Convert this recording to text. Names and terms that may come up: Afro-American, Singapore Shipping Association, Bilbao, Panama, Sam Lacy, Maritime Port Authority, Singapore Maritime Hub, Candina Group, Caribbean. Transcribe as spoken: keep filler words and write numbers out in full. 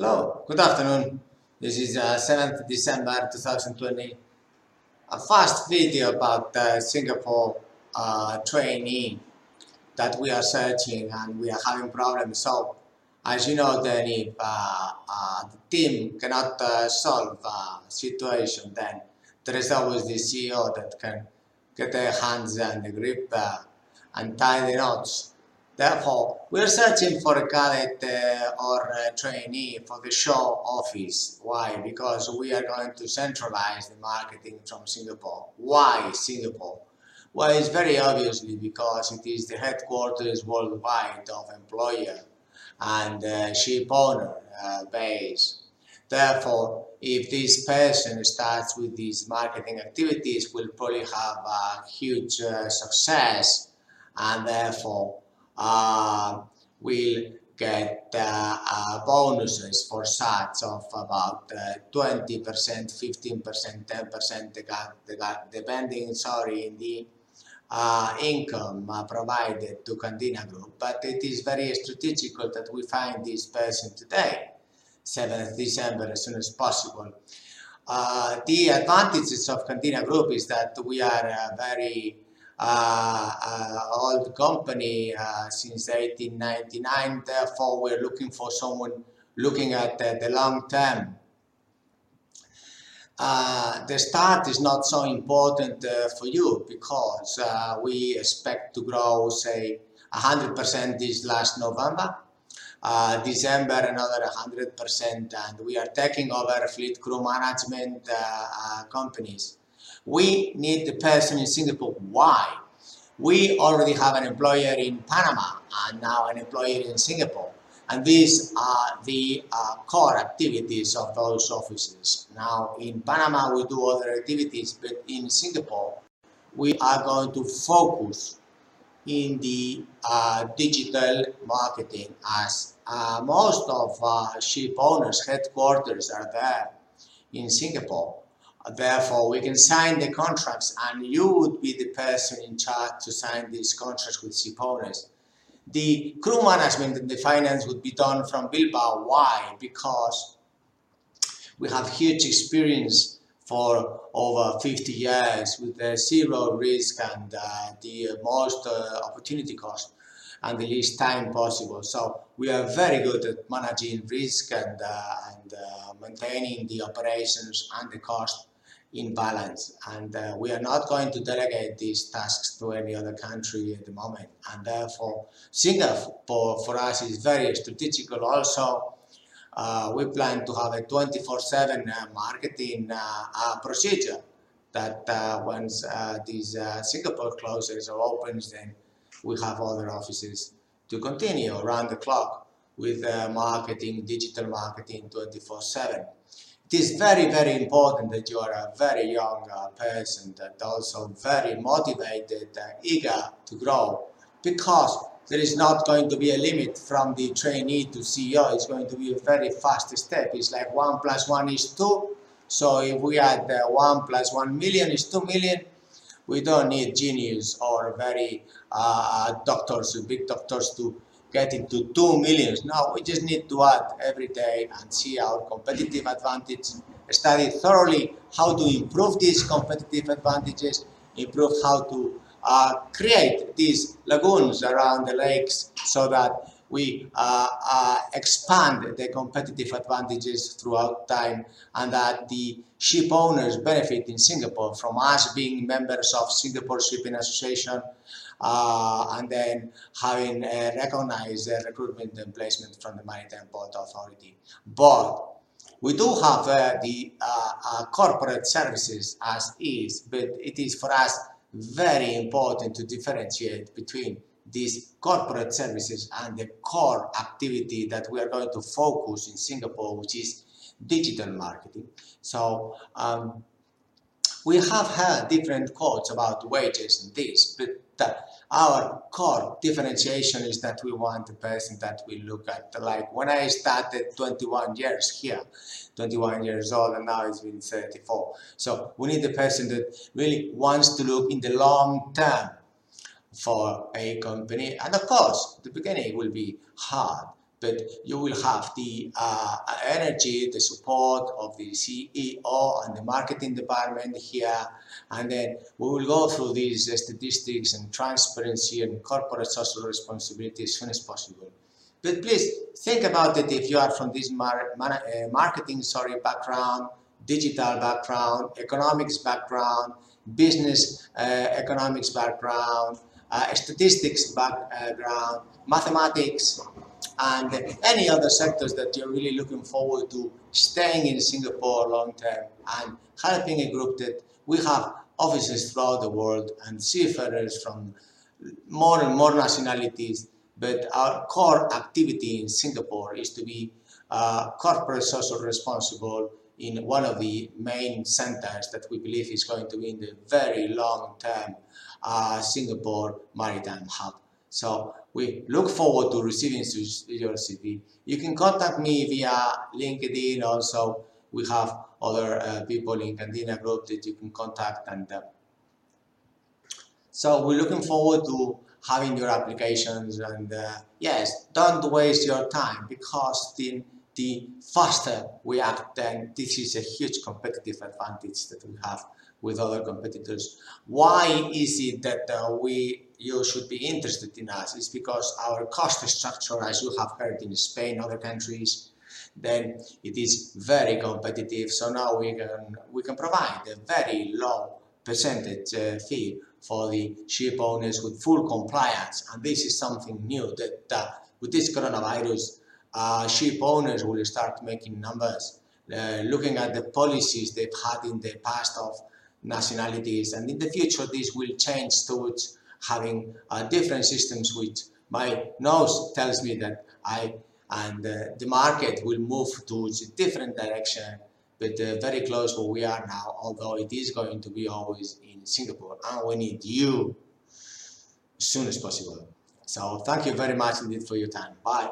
Hello, good afternoon. This is uh, seventh December two thousand twenty. A fast video about the Singapore uh, trainee that we are searching and we are having problems. So, as you know, then if uh, uh, the team cannot uh, solve a uh, situation, then there is always the C E O that can get their hands and the grip uh, and tie the knots. Therefore, we are searching for a cadet uh, or a trainee for the show office. Why? Because we are going to centralize the marketing from Singapore. Why Singapore? Well, it's very obviously because it is the headquarters worldwide of employer and uh, ship owner uh, base. Therefore, if this person starts with these marketing activities, we'll probably have a huge uh, success, and therefore, Uh, we'll get uh, uh, bonuses for such of about twenty percent, fifteen percent, ten percent, depending, sorry, in the uh, income uh, provided to Candina Group. But it is very strategical that we find this person today, seventh December, as soon as possible. Uh, the advantages of Candina Group is that we are uh, very Uh, uh, old company uh, since eighteen ninety-nine, therefore we're looking for someone looking at uh, the long term. Uh, the start is not so important uh, for you because uh, we expect to grow, say, one hundred percent this last November, uh, December another one hundred percent, and we are taking over fleet crew management uh, uh, companies. We need the person in Singapore. Why? We already have an employer in Panama and now an employer in Singapore. And these are the uh, core activities of those offices. Now, in Panama, we do other activities, but in Singapore, we are going to focus in the uh, digital marketing, as uh, most of uh, ship owners' headquarters are there in Singapore. Therefore, we can sign the contracts, and you would be the person in charge to sign these contracts with ship owners. The crew management and the finance would be done from Bilbao. Why? Because we have huge experience for over fifty years with the zero risk and uh, the most uh, opportunity cost and the least time possible. So we are very good at managing risk and, uh, and uh, maintaining the operations and the cost in balance, and uh, we are not going to delegate these tasks to any other country at the moment, and therefore Singapore for us is very strategical. Also, uh, we plan to have a twenty-four seven uh, marketing uh, uh, procedure that uh, once uh, these uh, Singapore closes or opens, then we have other offices to continue around the clock with uh, marketing, digital marketing twenty-four seven. It is very, very important that you are a very young uh, person and also very motivated, uh, eager to grow, because there is not going to be a limit from the trainee to C E O. It's going to be a very fast step. It's like one plus one is two. So if we add uh, one plus one million is two million, we don't need genius or very uh, doctors, big doctors to get into two millions. No, we just need to add every day and see our competitive advantage, study thoroughly how to improve these competitive advantages, improve how to uh, create these lagoons around the lakes so that we uh, uh, expand the competitive advantages throughout time, and that the ship owners benefit in Singapore from us being members of Singapore Shipping Association, uh, and then having uh, recognized uh, recruitment and placement from the Maritime Port Authority. But we do have uh, the uh, uh, corporate services as is, but it is for us very important to differentiate between these corporate services and the core activity that we are going to focus in Singapore, which is digital marketing. So um, we have had different quotes about wages and this, but uh, our core differentiation is that we want a person that we look at, like when I started twenty-one years here, twenty-one years old, and now it's been thirty-four. So we need a person that really wants to look in the long term for a company, and of course the beginning will be hard, but you will have the uh, energy, the support of the C E O and the marketing department here, and then we will go through these uh, statistics and transparency and corporate social responsibility as soon as possible. But please think about it if you are from this mar man uh, marketing sorry, background, digital background, economics background, business uh, economics background, uh, statistics background, mathematics, and any other sectors that you're really looking forward to staying in Singapore long term and helping a group that we have offices throughout the world and seafarers from more and more nationalities, but our core activity in Singapore is to be uh, corporate social responsible in one of the main centers that we believe is going to be in the very long term uh, Singapore Maritime Hub. So we look forward to receiving your C V. You can contact me via LinkedIn also. We have other uh, people in Candina Group that you can contact. And uh, so we're looking forward to having your applications. And uh, yes, don't waste your time, because the, the faster we act, then this is a huge competitive advantage that we have with other competitors. Why is it that uh, we you should be interested in us? It's because our cost structure, as you have heard in Spain, other countries, then it is very competitive. So now we can, we can provide a very low percentage uh, fee for the ship owners with full compliance. And this is something new that uh, with this coronavirus, uh, ship owners will start making numbers, uh, looking at the policies they've had in the past of nationalities. And in the future, this will change towards having uh, different systems, which my nose tells me that I and uh, the market will move towards a different direction, but uh, very close where we are now, although it is going to be always in Singapore, and we need you as soon as possible. So thank you very much indeed for your time. Bye.